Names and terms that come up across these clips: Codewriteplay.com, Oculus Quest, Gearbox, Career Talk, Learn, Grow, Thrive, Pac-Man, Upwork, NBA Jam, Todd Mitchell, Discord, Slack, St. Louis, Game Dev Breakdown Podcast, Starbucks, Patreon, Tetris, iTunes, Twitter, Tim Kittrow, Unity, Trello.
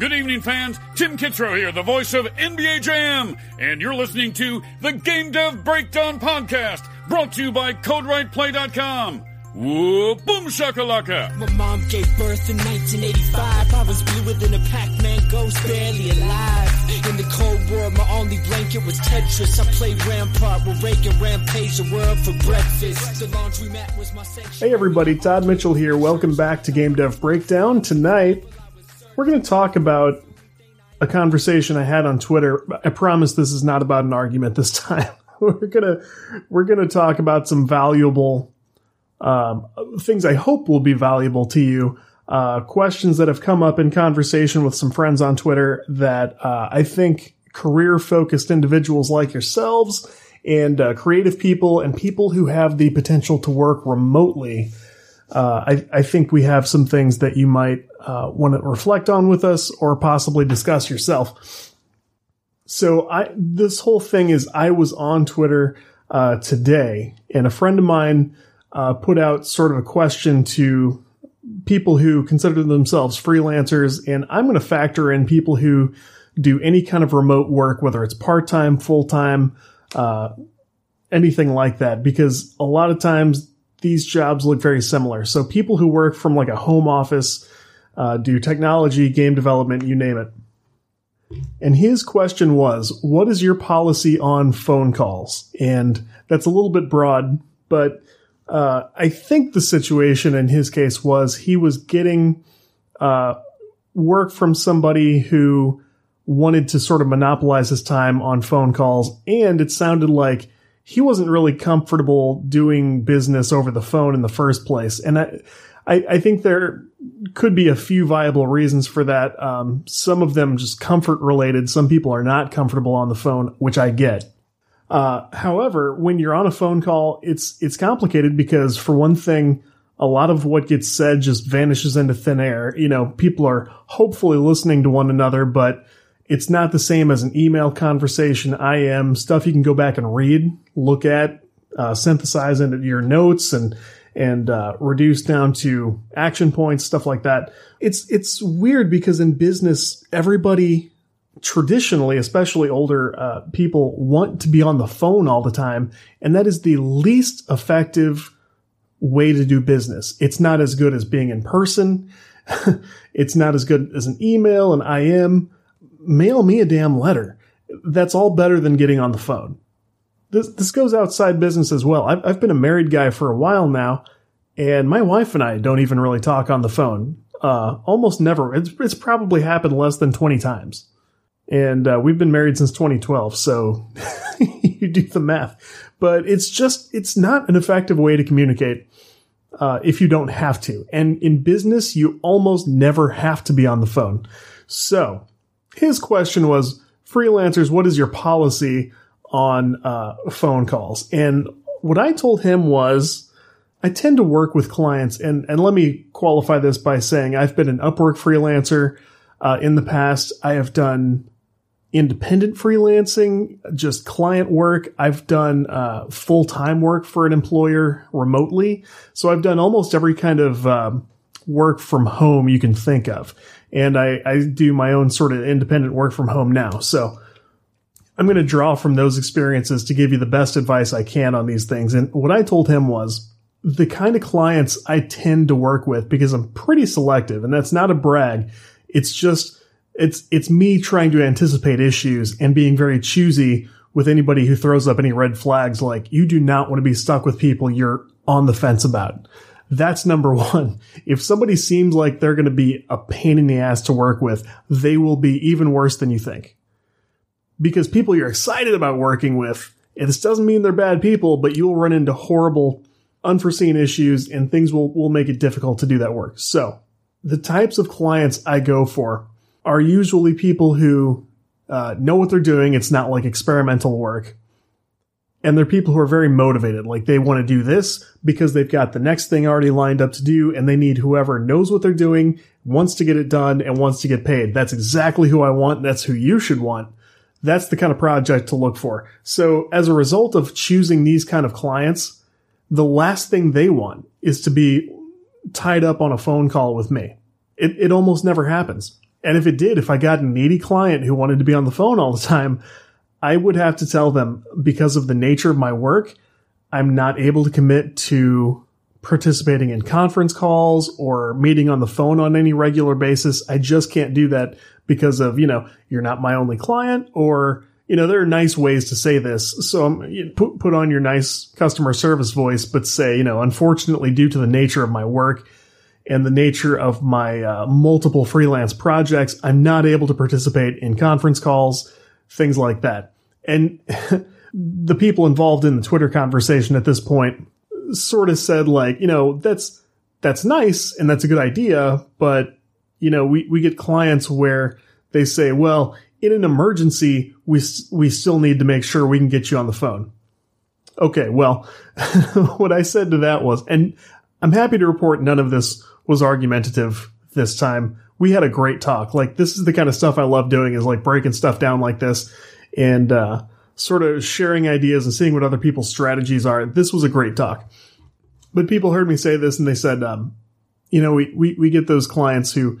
Good evening, fans. Tim Kittrow here, the voice of NBA Jam, and you're listening to the Game Dev Breakdown Podcast, brought to you by Codewriteplay.com. Whoa, boom shakalaka. My mom gave birth in 1985. I was bluer than a Pac-Man ghost, barely alive. In the Cold War, my only blanket was Tetris. I played Rampart with Reagan, rampage the world for breakfast. The laundry mat was my section. Hey everybody, Todd Mitchell here. Welcome back to Game Dev Breakdown. Tonight, we're going to talk about a conversation I had on Twitter. I promise this is not about an argument this time. We're gonna talk about some valuable things I hope will be valuable to you. Questions that have come up in conversation with some friends on Twitter that I think career-focused individuals like yourselves and creative people and people who have the potential to work remotely, I think we have some things that you might want to reflect on with us or possibly discuss yourself. So this whole thing is I was on Twitter today, and a friend of mine put out sort of a question to people who consider themselves freelancers, and I'm going to factor in people who do any kind of remote work, whether it's part-time, full-time, anything like that, because a lot of times these jobs look very similar. So people who work from like a home office, do technology, game development, you name it. And his question was, what is your policy on phone calls? And that's a little bit broad, but I think the situation in his case was he was getting work from somebody who wanted to sort of monopolize his time on phone calls, and it sounded like he wasn't really comfortable doing business over the phone in the first place. And I think there could be a few viable reasons for that. Some of them just comfort related. Some people are not comfortable on the phone, which I get. However, when you're on a phone call, it's complicated because, for one thing, a lot of what gets said just vanishes into thin air. You know, people are hopefully listening to one another, but it's not the same as an email conversation. IM stuff you can go back and read, look at, synthesize into your notes, and reduce down to action points, stuff like that. It's weird because in business, everybody traditionally, especially older people, want to be on the phone all the time, and that is the least effective way to do business. It's not as good as being in person. It's not as good as an email, an IM. Mail me a damn letter. That's all better than getting on the phone. This goes outside business as well. I've been a married guy for a while now, and my wife and I don't even really talk on the phone. Almost never. It's probably happened less than 20 times. And we've been married since 2012, so you do the math. But it's not an effective way to communicate if you don't have to. And in business, you almost never have to be on the phone. So his question was, freelancers, what is your policy on phone calls? And what I told him was, I tend to work with clients, and let me qualify this by saying I've been an Upwork freelancer. In the past, I have done independent freelancing, just client work. I've done full-time work for an employer remotely. So I've done almost every kind of work from home you can think of. And I do my own sort of independent work from home now. So I'm going to draw from those experiences to give you the best advice I can on these things. And what I told him was the kind of clients I tend to work with, because I'm pretty selective, and that's not a brag. It's just, it's me trying to anticipate issues and being very choosy with anybody who throws up any red flags. Like, you do not want to be stuck with people you're on the fence about. That's number one. If somebody seems like they're going to be a pain in the ass to work with, they will be even worse than you think. Because people you're excited about working with, and this doesn't mean they're bad people, but you'll run into horrible, unforeseen issues, and things will make it difficult to do that work. So the types of clients I go for are usually people who know what they're doing. It's not like experimental work. And they're people who are very motivated. Like, they want to do this because they've got the next thing already lined up to do, and they need whoever knows what they're doing, wants to get it done, and wants to get paid. That's exactly who I want. That's who you should want. That's the kind of project to look for. So as a result of choosing these kind of clients, the last thing they want is to be tied up on a phone call with me. It almost never happens. And if it did, if I got a needy client who wanted to be on the phone all the time, I would have to tell them, because of the nature of my work, I'm not able to commit to participating in conference calls or meeting on the phone on any regular basis. I just can't do that because of, you're not my only client, or, there are nice ways to say this. So put on your nice customer service voice, but say, unfortunately, due to the nature of my work and the nature of my multiple freelance projects, I'm not able to participate in conference calls, things like that. And the people involved in the Twitter conversation at this point sort of said, that's nice and that's a good idea. But, we get clients where they say, well, in an emergency, we still need to make sure we can get you on the phone. Okay, well, what I said to that was, and I'm happy to report none of this was argumentative this time. We had a great talk. This is the kind of stuff I love doing, is breaking stuff down like this and sort of sharing ideas and seeing what other people's strategies are. This was a great talk. But people heard me say this and they said, we get those clients who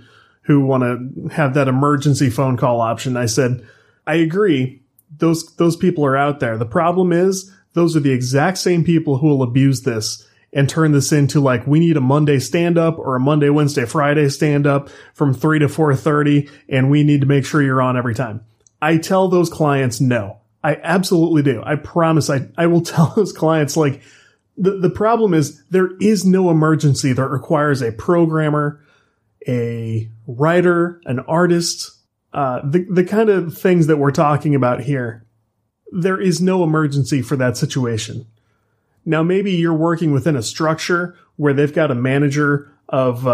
want to have that emergency phone call option. I said, I agree. Those people are out there. The problem is those are the exact same people who will abuse this and turn this into we need a Monday stand up or a Monday, Wednesday, Friday stand up from 3 to 4:30. And we need to make sure you're on every time. I tell those clients, no, I absolutely do. I promise. I will tell those clients, the problem is there is no emergency that requires a programmer, a writer, an artist, the kind of things that we're talking about here. There is no emergency for that situation. Now, maybe you're working within a structure where they've got a manager of,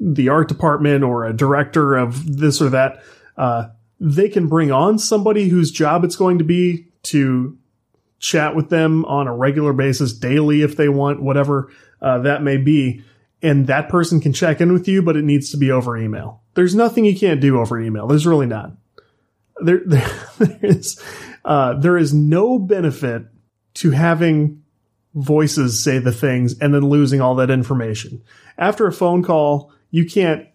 the art department or a director of this or that. They can bring on somebody whose job it's going to be to chat with them on a regular basis, daily if they want, whatever that may be. And that person can check in with you, but it needs to be over email. There's nothing you can't do over email. There's really not. There is no benefit to having voices say the things and then losing all that information. After a phone call, you can't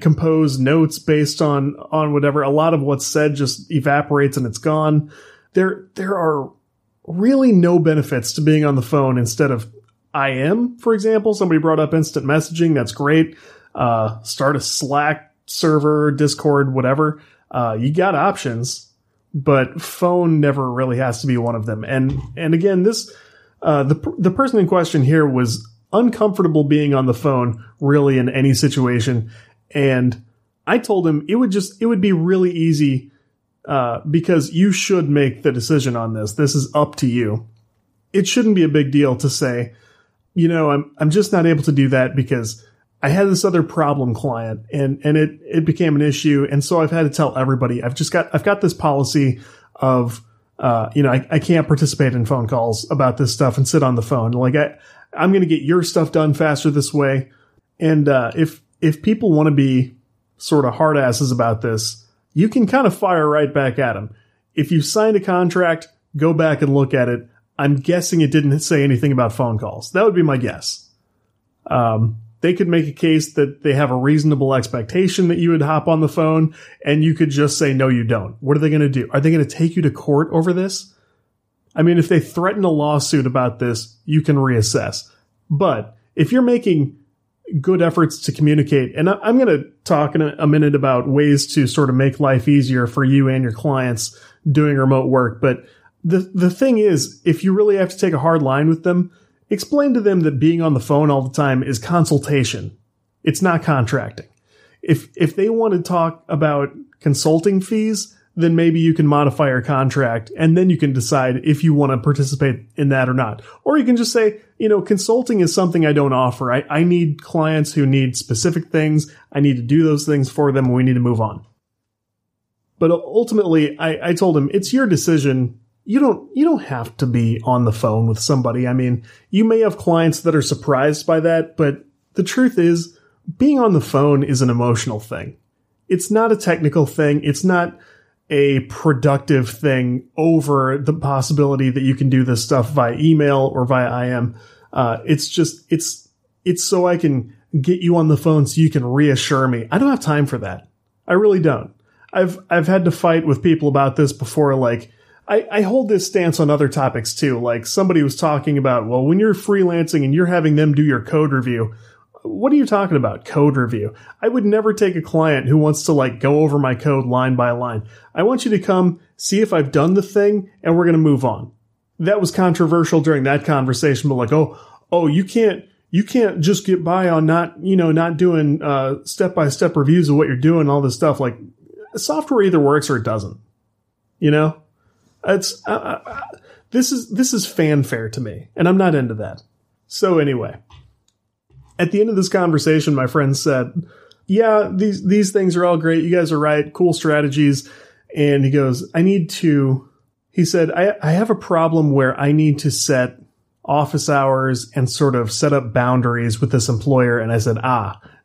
compose notes based on whatever. A lot of what's said just evaporates and it's gone. There are really no benefits to being on the phone instead of IM, for example. Somebody brought up instant messaging. That's great. Start a Slack server, Discord, whatever. You got options, but phone never really has to be one of them. And again, this, the person in question here was uncomfortable being on the phone really in any situation. And I told him it would be really easy, because you should make the decision on this. This is up to you. It shouldn't be a big deal to say, I'm just not able to do that because I had this other problem client and it became an issue. And so I've had to tell everybody, I've got this policy of, I can't participate in phone calls about this stuff and sit on the phone. I'm going to get your stuff done faster this way. And, if people want to be sort of hard asses about this, you can kind of fire right back at them. If you signed a contract, go back and look at it. I'm guessing it didn't say anything about phone calls. That would be my guess. They could make a case that they have a reasonable expectation that you would hop on the phone, and you could just say, no, you don't. What are they going to do? Are they going to take you to court over this? I mean, if they threaten a lawsuit about this, you can reassess. But if you're making good efforts to communicate, and I'm going to talk in a minute about ways to sort of make life easier for you and your clients doing remote work. But the thing is, if you really have to take a hard line with them, explain to them that being on the phone all the time is consultation. It's not contracting. If they want to talk about consulting fees, then maybe you can modify your contract and then you can decide if you want to participate in that or not. Or you can just say, consulting is something I don't offer. I need clients who need specific things. I need to do those things for them. And we need to move on. But ultimately, I told him it's your decision. You don't have to be on the phone with somebody. I mean, you may have clients that are surprised by that, but the truth is being on the phone is an emotional thing. It's not a technical thing. It's not a productive thing over the possibility that you can do this stuff via email or via IM. It's so I can get you on the phone so you can reassure me. I don't have time for that. I really don't. I've had to fight with people about this before. Like, I hold this stance on other topics too. Like, somebody was talking about, well, when you're freelancing and you're having them do your code review, what are you talking about? Code review. I would never take a client who wants to like go over my code line by line. I want you to come see if I've done the thing and we're going to move on. That was controversial during that conversation, but like, oh, you can't just get by on not doing step-by-step reviews of what you're doing, all this stuff. Like, software either works or it doesn't. You know, it's this is fanfare to me, and I'm not into that. So anyway, at the end of this conversation, my friend said, "Yeah, these things are all great. You guys are right. Cool strategies." And he goes, He said, "I have a problem where I need to set office hours and sort of set up boundaries with this employer." And I said,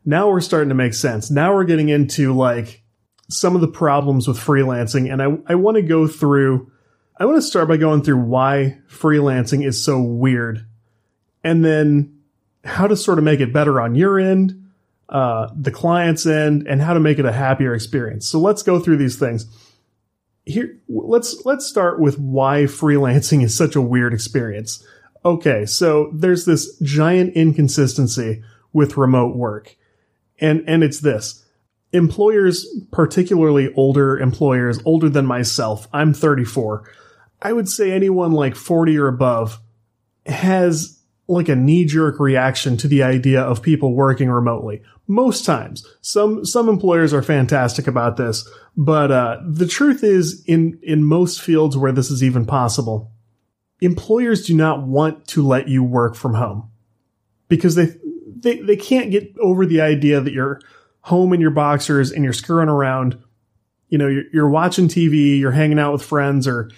now we're starting to make sense. Now we're getting into like some of the problems with freelancing. And I want to start by going through why freelancing is so weird, and then how to sort of make it better on your end, the client's end, and how to make it a happier experience. So let's go through these things. Here, let's start with why freelancing is such a weird experience. Okay, so there's this giant inconsistency with remote work. And it's this. Employers, particularly older employers, older than myself, I'm 34. I would say anyone like 40 or above has like a knee-jerk reaction to the idea of people working remotely. Most times. Some employers are fantastic about this, but the truth is in most fields where this is even possible, employers do not want to let you work from home because they can't get over the idea that you're home in your boxers and you're scurrying around. You know, you're watching TV, you're hanging out with friends, or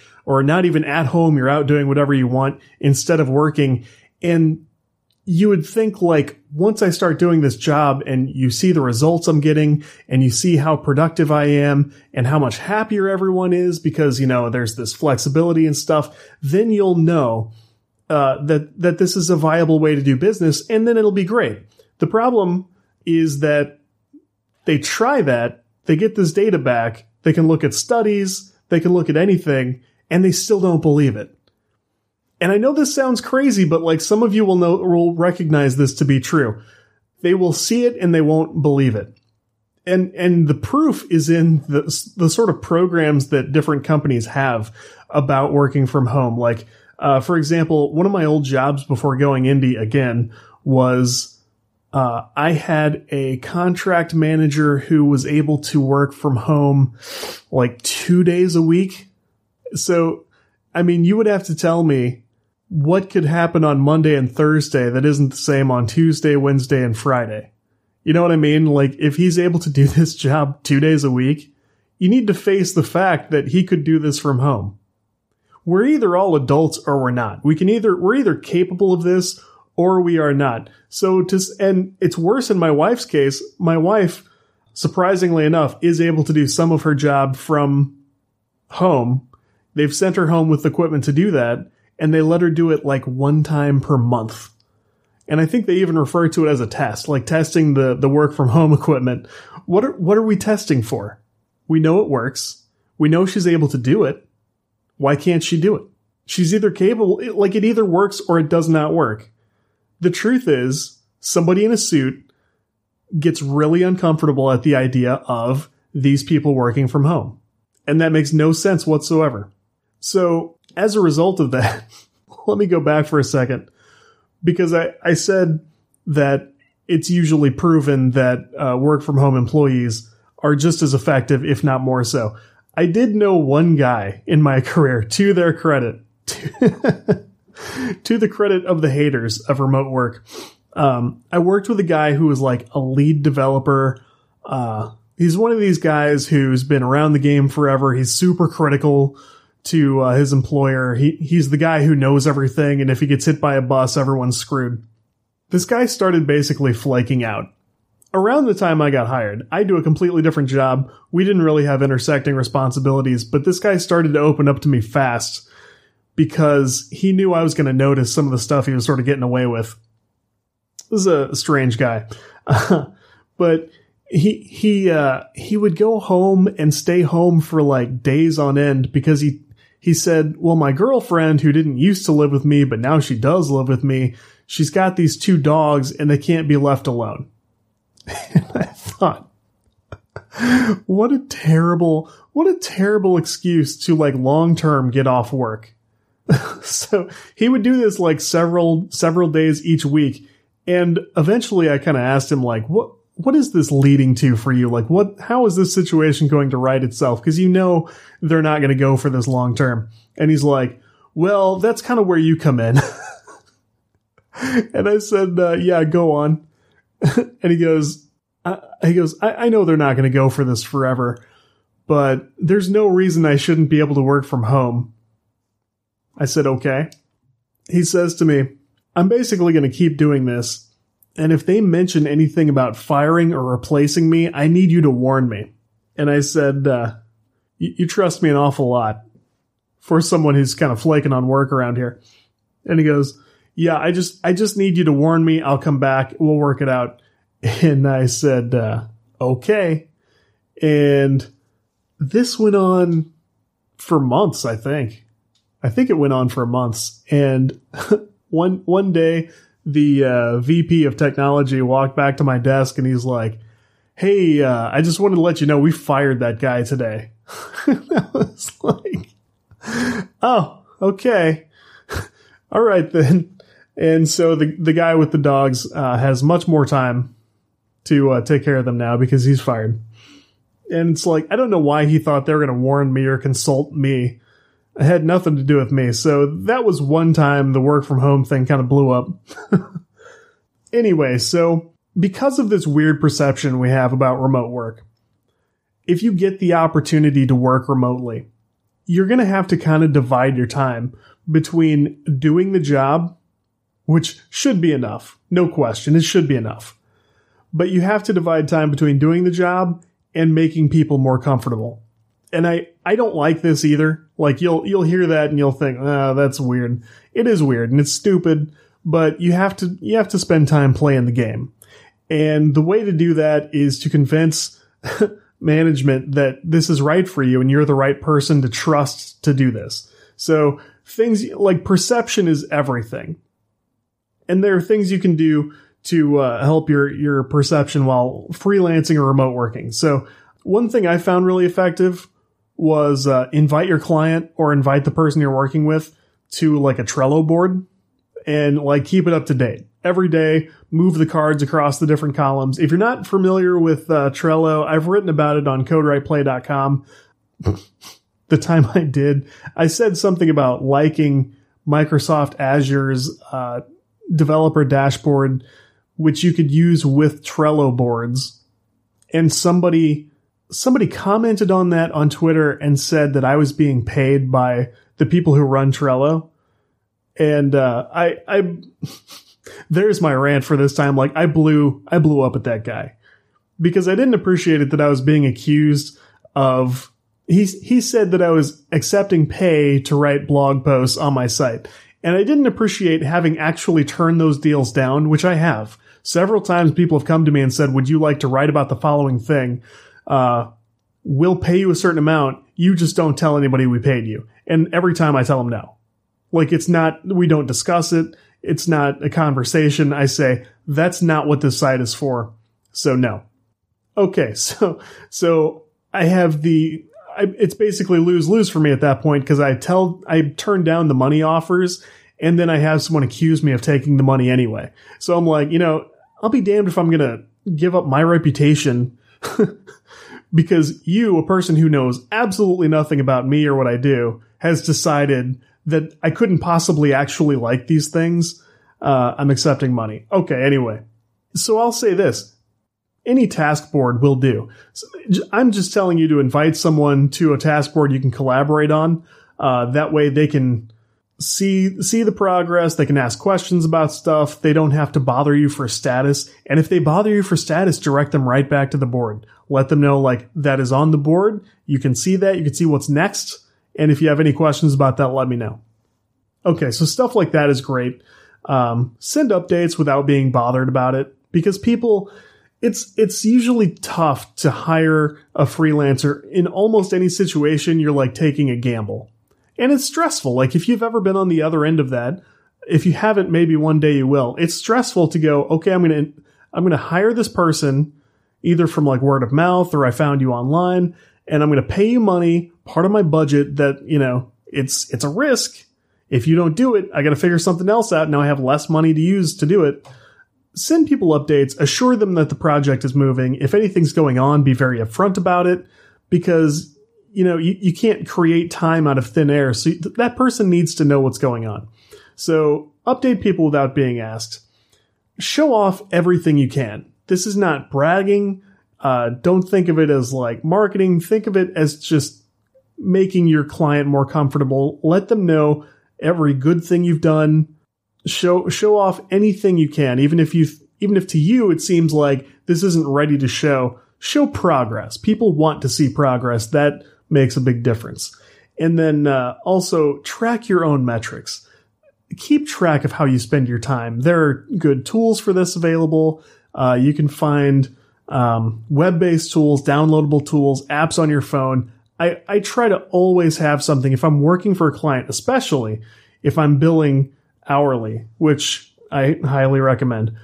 not even at home. You're out doing whatever you want instead of working. And you would think, like, once I start doing this job and you see the results I'm getting and you see how productive I am and how much happier everyone is because, you know, there's this flexibility and stuff, then you'll know that this is a viable way to do business, and then it'll be great. The problem is that they try that, they get this data back, they can look at studies, they can look at anything, and they still don't believe it. And I know this sounds crazy, but like some of you will recognize this to be true. They will see it and they won't believe it. And the proof is in the sort of programs that different companies have about working from home. Like, for example, one of my old jobs before going indie again was, I had a contract manager who was able to work from home like 2 days a week. So, I mean, you would have to tell me what could happen on Monday and Thursday that isn't the same on Tuesday, Wednesday, and Friday. You know what I mean? Like, if he's able to do this job 2 days a week, you need to face the fact that he could do this from home. We're either all adults or we're not. We're either capable of this or we are not. And it's worse in my wife's case. My wife, surprisingly enough, is able to do some of her job from home. They've sent her home with equipment to do that, and they let her do it like one time per month. And I think they even refer to it as a test, like testing the work from home equipment. What are we testing for? We know it works. We know she's able to do it. Why can't she do it? She's either capable, like it either works or it does not work. The truth is, somebody in a suit gets really uncomfortable at the idea of these people working from home. And that makes no sense whatsoever. So as a result of that, let me go back for a second, because I said that it's usually proven that work from home employees are just as effective, if not more so. I did know one guy in my career, to their credit, to the credit of the haters of remote work. I worked with a guy who was like a lead developer. He's one of these guys who's been around the game forever. He's super critical to his employer. He's the guy who knows everything, and if he gets hit by a bus, everyone's screwed. This guy started basically flaking out around the time I got hired. I do a completely different job. We didn't really have intersecting responsibilities, but this guy started to open up to me fast because he knew I was going to notice some of the stuff he was sort of getting away with. This is a strange guy. But he would go home and stay home for like days on end because he said, well, my girlfriend who didn't used to live with me, but now she does live with me. She's got these two dogs and they can't be left alone. And I thought, what a terrible excuse to like long-term get off work. So he would do this like several days each week. And eventually I kind of asked him like, what is this leading to for you? Like how is this situation going to right itself? Cause you know, they're not going to go for this long term. And he's like, well, that's kind of where you come in. And I said, yeah, go on. And he goes, I know they're not going to go for this forever, but there's no reason I shouldn't be able to work from home. I said, okay. He says to me, I'm basically going to keep doing this. And if they mention anything about firing or replacing me, I need you to warn me. And I said, you trust me an awful lot for someone who's kind of flaking on work around here. And he goes, yeah, I just need you to warn me. I'll come back. We'll work it out. And I said, okay. And this went on for months, I think. And one day the VP of technology walked back to my desk and he's like, hey, I just wanted to let you know we fired that guy today. I was like, oh, okay. All right, then. And so the guy with the dogs has much more time to take care of them now because he's fired. And it's like, I don't know why he thought they were going to warn me or consult me. It had nothing to do with me. So that was one time the work from home thing kind of blew up. Anyway, so because of this weird perception we have about remote work, if you get the opportunity to work remotely, you're going to have to kind of divide your time between doing the job, which should be enough. No question. It should be enough. But you have to divide time between doing the job and making people more comfortable. And I don't like this either. Like you'll hear that and you'll think, ah, that's weird. It is weird and it's stupid, but you have to spend time playing the game. And the way to do that is to convince management that this is right for you and you're the right person to trust to do this. So things like perception is everything. And there are things you can do to help your perception while freelancing or remote working. So one thing I found really effective was invite your client or invite the person you're working with to like a Trello board and like keep it up to date. Every day, move the cards across the different columns. If you're not familiar with Trello, I've written about it on Codewriteplay.com. The time I did, I said something about liking Microsoft Azure's developer dashboard, which you could use with Trello boards. And somebody commented on that on Twitter and said that I was being paid by the people who run Trello. And, there's my rant for this time. Like I blew up at that guy because I didn't appreciate it that I was being accused of. He said that I was accepting pay to write blog posts on my site. And I didn't appreciate having actually turned those deals down, which I have. Several times people have come to me and said, would you like to write about the following thing? We'll pay you a certain amount. You just don't tell anybody we paid you. And every time I tell them no, like it's not, we don't discuss it. It's not a conversation. I say, that's not what this site is for. So no. Okay. So I have it's basically lose-lose for me at that point. Cause I turn down the money offers and then I have someone accuse me of taking the money anyway. So I'm like, you know, I'll be damned if I'm going to give up my reputation because you, a person who knows absolutely nothing about me or what I do, has decided that I couldn't possibly actually like these things. I'm accepting money. Okay, anyway. So I'll say this. Any task board will do. So I'm just telling you to invite someone to a task board you can collaborate on. That way they can see the progress. They can ask questions about stuff. They don't have to bother you for status. And if they bother you for status, direct them right back to the board. Let them know, like, that is on the board. You can see that. You can see what's next. And if you have any questions about that, let me know. Okay, so stuff like that is great. Send updates without being bothered about it. Because people, it's usually tough to hire a freelancer in almost any situation. You're like taking a gamble, and it's stressful. Like if you've ever been on the other end of that, if you haven't, maybe one day you will. It's stressful to go, okay, I'm going to hire this person either from like word of mouth or I found you online, and I'm going to pay you money, part of my budget that, you know, it's a risk. If you don't do it, I got to figure something else out. Now I have less money to use to do it. Send people updates, assure them that the project is moving. If anything's going on, be very upfront about it, because, you know, you can't create time out of thin air. So that person needs to know what's going on. So update people without being asked. Show off everything you can. This is not bragging. Don't think of it as like marketing. Think of it as just making your client more comfortable. Let them know every good thing you've done. Show off anything you can, even if to you it seems like this isn't ready to show. Show progress. People want to see progress. That makes a big difference. And then also track your own metrics. Keep track of how you spend your time. There are good tools for this available. You can find web-based tools, downloadable tools, apps on your phone. I try to always have something. If I'm working for a client, especially if I'm billing hourly, which I highly recommend,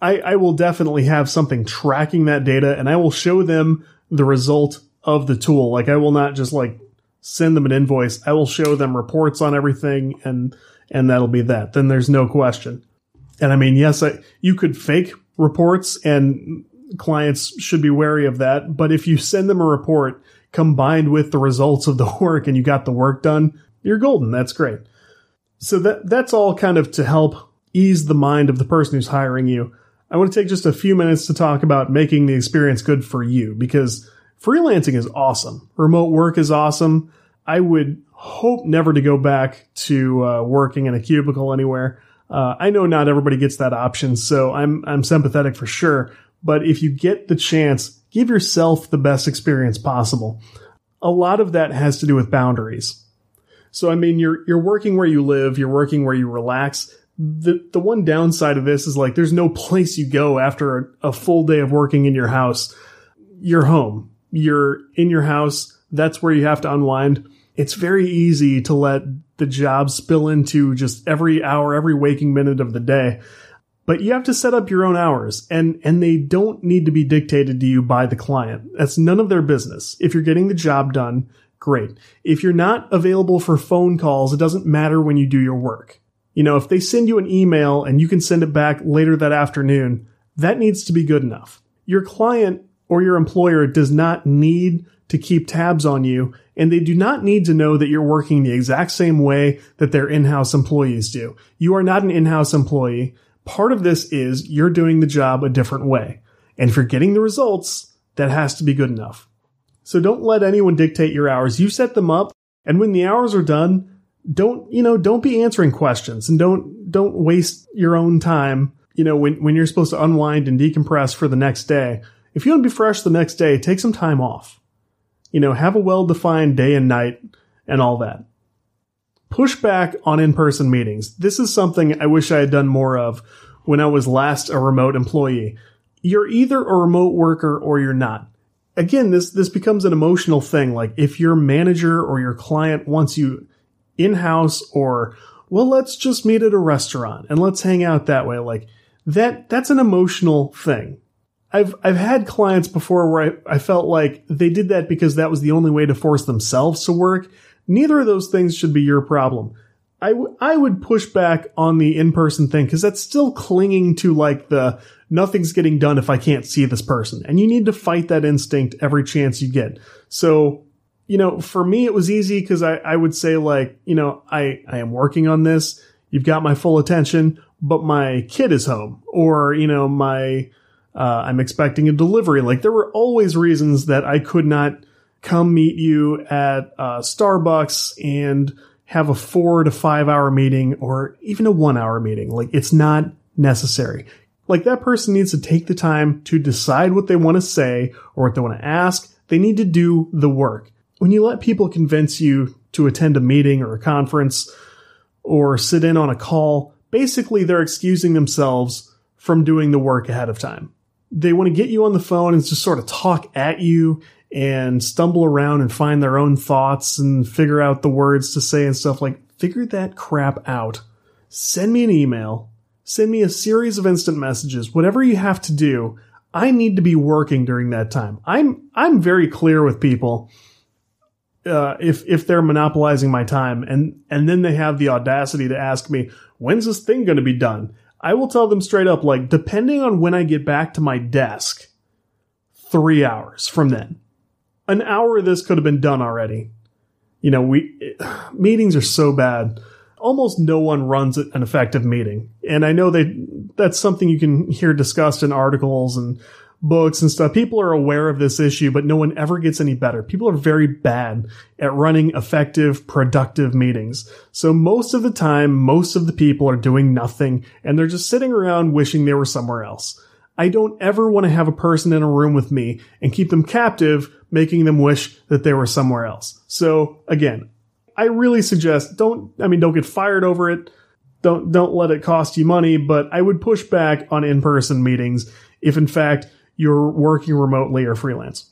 I will definitely have something tracking that data, and I will show them the result of the tool. Like I will not just like send them an invoice. I will show them reports on everything, and that'll be that. Then there's no question. And I mean, yes, you could fake reports, and clients should be wary of that. But if you send them a report combined with the results of the work and you got the work done, you're golden. That's great. So that's all kind of to help ease the mind of the person who's hiring you. I want to take just a few minutes to talk about making the experience good for you, because freelancing is awesome. Remote work is awesome. I would hope never to go back to working in a cubicle anywhere. I know not everybody gets that option, so I'm sympathetic for sure. But if you get the chance, give yourself the best experience possible. A lot of that has to do with boundaries. So, I mean, you're working where you live, you're working where you relax. The one downside of this is like there's no place you go after a full day of working in your house. You're home. You're in your house. That's where you have to unwind. It's very easy to let the job spill into just every hour, every waking minute of the day. But you have to set up your own hours, and they don't need to be dictated to you by the client. That's none of their business. If you're getting the job done, great. If you're not available for phone calls, it doesn't matter when you do your work. You know, if they send you an email and you can send it back later that afternoon, that needs to be good enough. Your client or your employer does not need to keep tabs on you, and they do not need to know that you're working the exact same way that their in-house employees do. You are not an in-house employee. Part of this is you're doing the job a different way. And if you're getting the results, that has to be good enough. So don't let anyone dictate your hours. You set them up, and when the hours are done, don't be answering questions, and don't waste your own time, you know, when you're supposed to unwind and decompress for the next day. If you want to be fresh the next day, take some time off. You know, have a well-defined day and night and all that. Push back on in-person meetings. This is something I wish I had done more of when I was last a remote employee. You're either a remote worker or you're not. Again, this becomes an emotional thing. Like if your manager or your client wants you in-house, or, well, let's just meet at a restaurant and let's hang out that way. Like that's an emotional thing. I've had clients before where I felt like they did that because that was the only way to force themselves to work. Neither of those things should be your problem. I would push back on the in-person thing, because that's still clinging to like the nothing's getting done if I can't see this person. And you need to fight that instinct every chance you get. So, you know, for me, it was easy because I would say like, you know, I am working on this. You've got my full attention, but my kid is home, or, you know, I'm expecting a delivery. Like there were always reasons that I could not come meet you at Starbucks and have a 4 to 5 hour meeting, or even a 1 hour meeting. Like it's not necessary. Like that person needs to take the time to decide what they want to say or what they want to ask. They need to do the work. When you let people convince you to attend a meeting or a conference or sit in on a call, basically they're excusing themselves from doing the work ahead of time. they want to get you on the phone and just sort of talk at you and stumble around and find their own thoughts and figure out the words to say and stuff. Like, figure that crap out. Send me an email. Send me a series of instant messages. Whatever you have to do, I need to be working during that time. I'm very clear with people if they're monopolizing my time, and then they have the audacity to ask me, when's this thing going to be done? I will tell them straight up, like, depending on when I get back to my desk, 3 hours from then. An hour of this could have been done already. You know, meetings are so bad. Almost no one runs an effective meeting. And I know that's something you can hear discussed in articles and books and stuff. People are aware of this issue, but no one ever gets any better. People are very bad at running effective, productive meetings. So most of the time, most of the people are doing nothing, and they're just sitting around wishing they were somewhere else. I don't ever want to have a person in a room with me and keep them captive, making them wish that they were somewhere else. So again, I really suggest don't get fired over it. Don't let it cost you money, but I would push back on in-person meetings if in fact you're working remotely or freelance.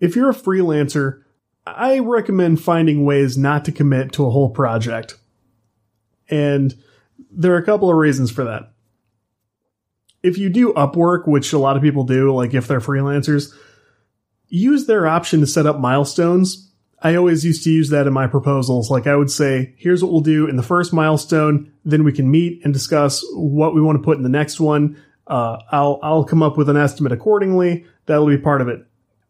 If you're a freelancer, I recommend finding ways not to commit to a whole project. And there are a couple of reasons for that. If you do Upwork, which a lot of people do, like if they're freelancers, use their option to set up milestones. I always used to use that in my proposals. Like I would say, here's what we'll do in the first milestone. Then we can meet and discuss what we want to put in the next one. I'll come up with an estimate accordingly. That'll be part of it.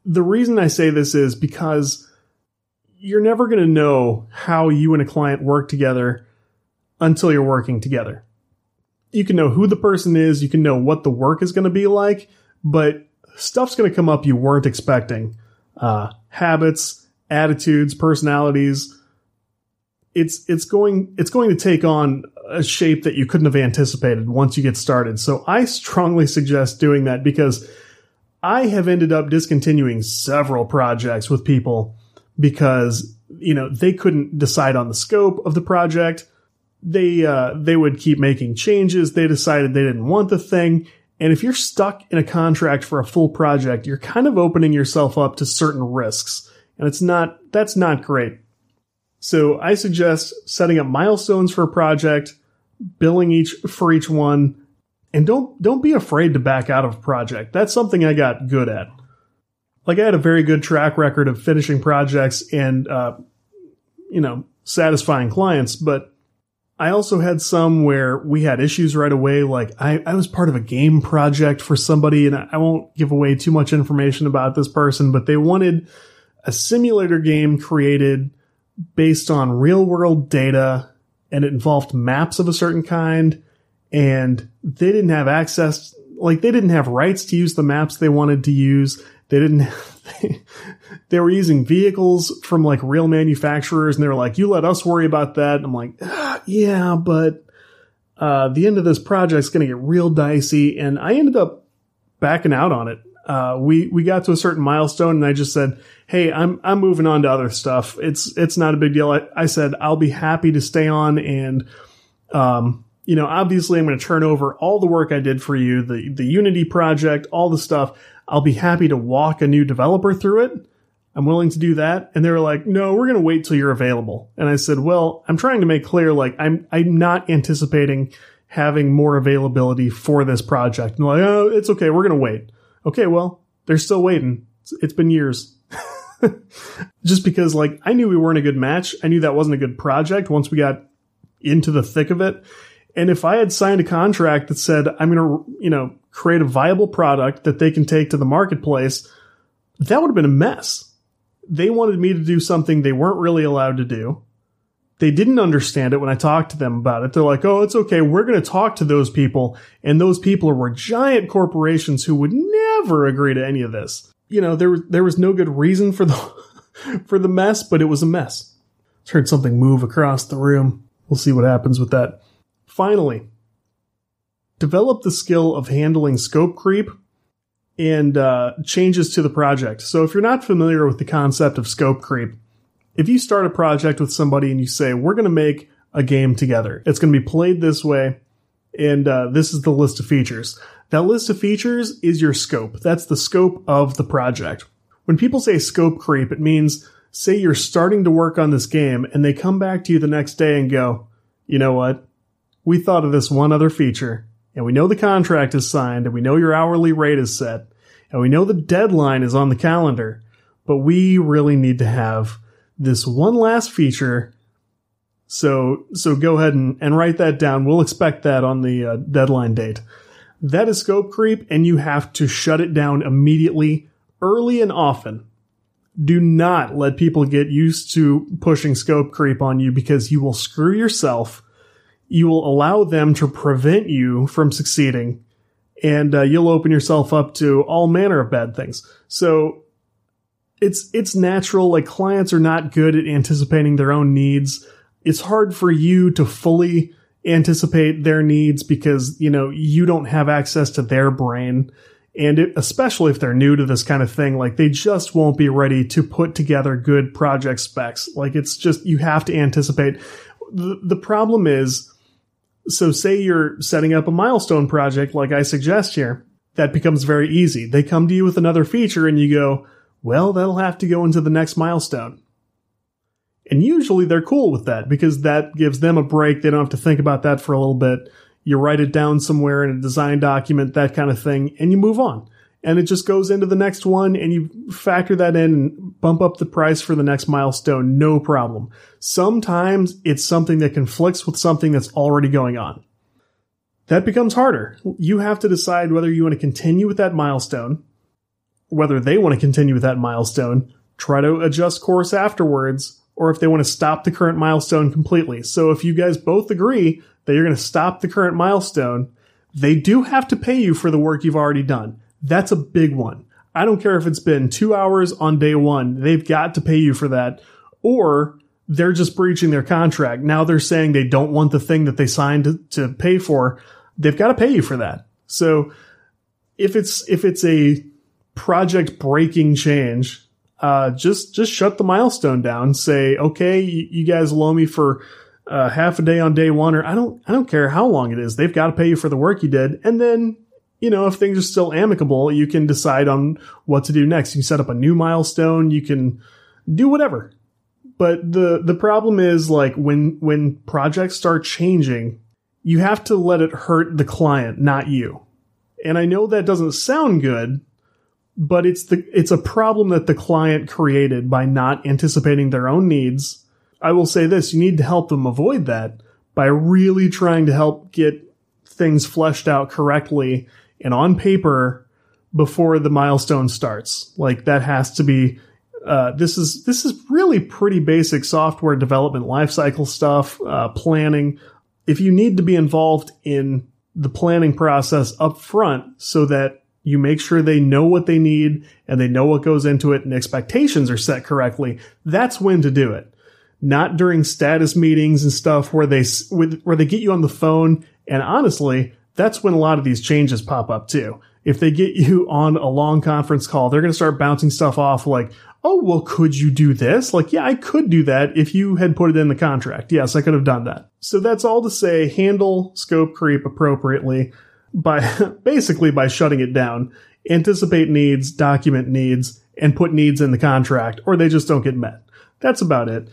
The reason I say this is because you're never going to know how you and a client work together until you're working together. You can know who the person is. You can know what the work is going to be like, but stuff's going to come up you weren't expecting. Habits, attitudes, personalities. It's going to take on a shape that you couldn't have anticipated once you get started. So I strongly suggest doing that, because I have ended up discontinuing several projects with people because, you know, they couldn't decide on the scope of the project. They would keep making changes. They decided they didn't want the thing. And if you're stuck in a contract for a full project, you're kind of opening yourself up to certain risks. And that's not great. So I suggest setting up milestones for a project, billing for each one, and don't be afraid to back out of a project. That's something I got good at. Like I had a very good track record of finishing projects and, satisfying clients, but I also had some where we had issues right away. Like I was part of a game project for somebody, and I won't give away too much information about this person, but they wanted a simulator game created based on real world data, and it involved maps of a certain kind, and they didn't have access, like they didn't have rights to use the maps they wanted to use. They were using vehicles from like real manufacturers, and they were like, you let us worry about that. And I'm like, yeah, but the end of this project's going to get real dicey. And I ended up backing out on it. We got to a certain milestone, and I just said, hey, I'm moving on to other stuff. It's not a big deal. I said, I'll be happy to stay on. And, obviously I'm going to turn over all the work I did for you, the Unity project, all the stuff. I'll be happy to walk a new developer through it. I'm willing to do that. And they were like, no, we're going to wait till you're available. And I said, well, I'm trying to make clear, like, I'm not anticipating having more availability for this project. And like, oh, it's okay. We're going to wait. Okay. Well, they're still waiting. It's been years. Just because, like, I knew we weren't a good match. I knew that wasn't a good project once we got into the thick of it. And if I had signed a contract that said I'm going to, create a viable product that they can take to the marketplace, that would have been a mess. They wanted me to do something they weren't really allowed to do. They didn't understand it when I talked to them about it. They're like, oh, it's okay. We're going to talk to those people. And those people were giant corporations who would never agree to any of this. You know, there was no good reason for the mess, but it was a mess. I heard something move across the room. We'll see what happens with that. Finally, develop the skill of handling scope creep and changes to the project. So if you're not familiar with the concept of scope creep, if you start a project with somebody and you say, we're going to make a game together, it's going to be played this way, and this is the list of features. That list of features is your scope. That's the scope of the project. When people say scope creep, it means say you're starting to work on this game and they come back to you the next day and go, you know what? We thought of this one other feature and we know the contract is signed and we know your hourly rate is set and we know the deadline is on the calendar, but we really need to have this one last feature. So go ahead and write that down. We'll expect that on the deadline date. That is scope creep, and you have to shut it down immediately, early and often. Do not let people get used to pushing scope creep on you, because you will screw yourself. You will allow them to prevent you from succeeding, and you'll open yourself up to all manner of bad things. So it's natural. Like, clients are not good at anticipating their own needs. It's hard for you to fully anticipate their needs because, you know, you don't have access to their brain. And especially if they're new to this kind of thing, like, they just won't be ready to put together good project specs. Like, it's just, you have to anticipate. The problem is, so say you're setting up a milestone project like I suggest here, that becomes very easy. They come to you with another feature and you go, well, that'll have to go into the next milestone. And usually they're cool with that because that gives them a break. They don't have to think about that for a little bit. You write it down somewhere in a design document, that kind of thing, and you move on. And it just goes into the next one, and you factor that in and bump up the price for the next milestone. No problem. Sometimes it's something that conflicts with something that's already going on. That becomes harder. You have to decide whether you want to continue with that milestone, whether they want to continue with that milestone, try to adjust course afterwards, or if they want to stop the current milestone completely. So if you guys both agree that you're going to stop the current milestone, they do have to pay you for the work you've already done. That's a big one. I don't care if it's been 2 hours on day one. They've got to pay you for that. Or they're just breaching their contract. Now they're saying they don't want the thing that they signed to pay for. They've got to pay you for that. So if it's a project breaking change, just shut the milestone down. Say, okay, you guys loan me for half a day on day one, or I don't care how long it is. They've got to pay you for the work you did. And then, you know, if things are still amicable, you can decide on what to do next. You can set up a new milestone. You can do whatever. But the problem is, like, when projects start changing, you have to let it hurt the client, not you. And I know that doesn't sound good, but it's a problem that the client created by not anticipating their own needs. I will say this, you need to help them avoid that by really trying to help get things fleshed out correctly and on paper before the milestone starts. Like, that has to be, this is really pretty basic software development lifecycle stuff, planning. If you need to be involved in the planning process up front so that you make sure they know what they need and they know what goes into it and expectations are set correctly, that's when to do it. Not during status meetings and stuff where they get you on the phone. And honestly, that's when a lot of these changes pop up too. If they get you on a long conference call, they're going to start bouncing stuff off like, oh, well, could you do this? Like, yeah, I could do that if you had put it in the contract. Yes, I could have done that. So that's all to say, handle scope creep appropriately. By shutting it down, anticipate needs, document needs, and put needs in the contract, or they just don't get met. That's about it.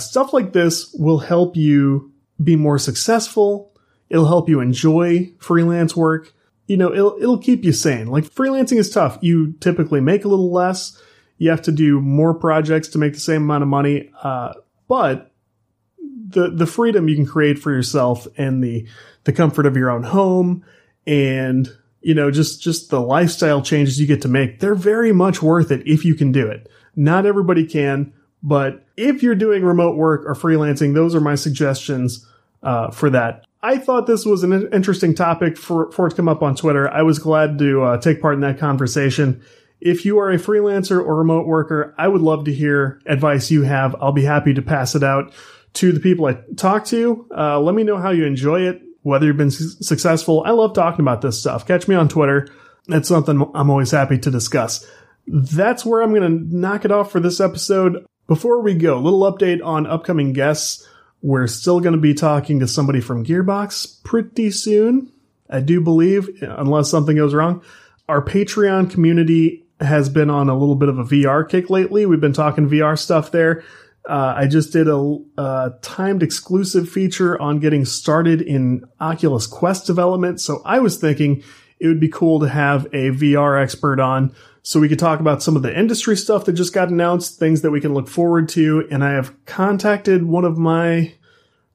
Stuff like this will help you be more successful. It'll help you enjoy freelance work. You know, it'll keep you sane. Like, freelancing is tough. You typically make a little less. You have to do more projects to make the same amount of money. But the freedom you can create for yourself and the comfort of your own home, and, you know, just the lifestyle changes you get to make, they're very much worth it if you can do it. Not everybody can, but if you're doing remote work or freelancing, those are my suggestions for that. I thought this was an interesting topic for it to come up on Twitter. I was glad to take part in that conversation. If you are a freelancer or remote worker, I would love to hear advice you have. I'll be happy to pass it out to the people I talk to. Let me know how you enjoy it, whether you've been successful. I love talking about this stuff. Catch me on Twitter. That's something I'm always happy to discuss. That's where I'm going to knock it off for this episode. Before we go, a little update on upcoming guests. We're still going to be talking to somebody from Gearbox pretty soon. I do believe, unless something goes wrong, our Patreon community has been on a little bit of a VR kick lately. We've been talking VR stuff there. I just did a timed exclusive feature on getting started in Oculus Quest development. So I was thinking it would be cool to have a VR expert on so we could talk about some of the industry stuff that just got announced, things that we can look forward to. And I have contacted one of my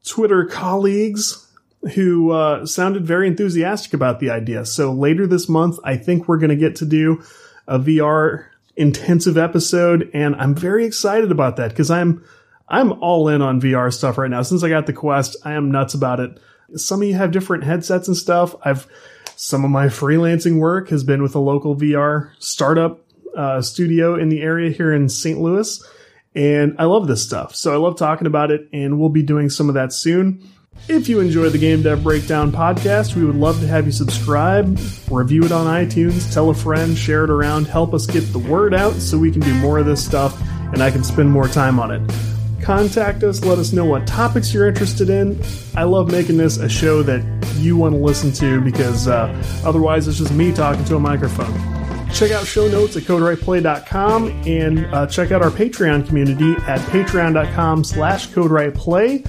Twitter colleagues who sounded very enthusiastic about the idea. So later this month, I think we're going to get to do a VR intensive episode, and I'm very excited about that because I'm all in on VR stuff right now. Since I got the Quest, I am nuts about it. Some of you have different headsets and stuff. Some of my freelancing work has been with a local VR startup studio in the area here in St. Louis, and I love this stuff. So I love talking about it, and we'll be doing some of that soon. If you enjoy the Game Dev Breakdown podcast, we would love to have you subscribe, review it on iTunes, tell a friend, share it around, help us get the word out so we can do more of this stuff and I can spend more time on it. Contact us, let us know what topics you're interested in. I love making this a show that you want to listen to because otherwise it's just me talking to a microphone. Check out show notes at Codewriteplay.com and check out our Patreon community at patreon.com/Codewriteplay.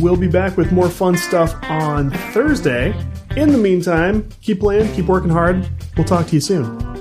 We'll be back with more fun stuff on Thursday. In the meantime, keep playing, keep working hard. We'll talk to you soon.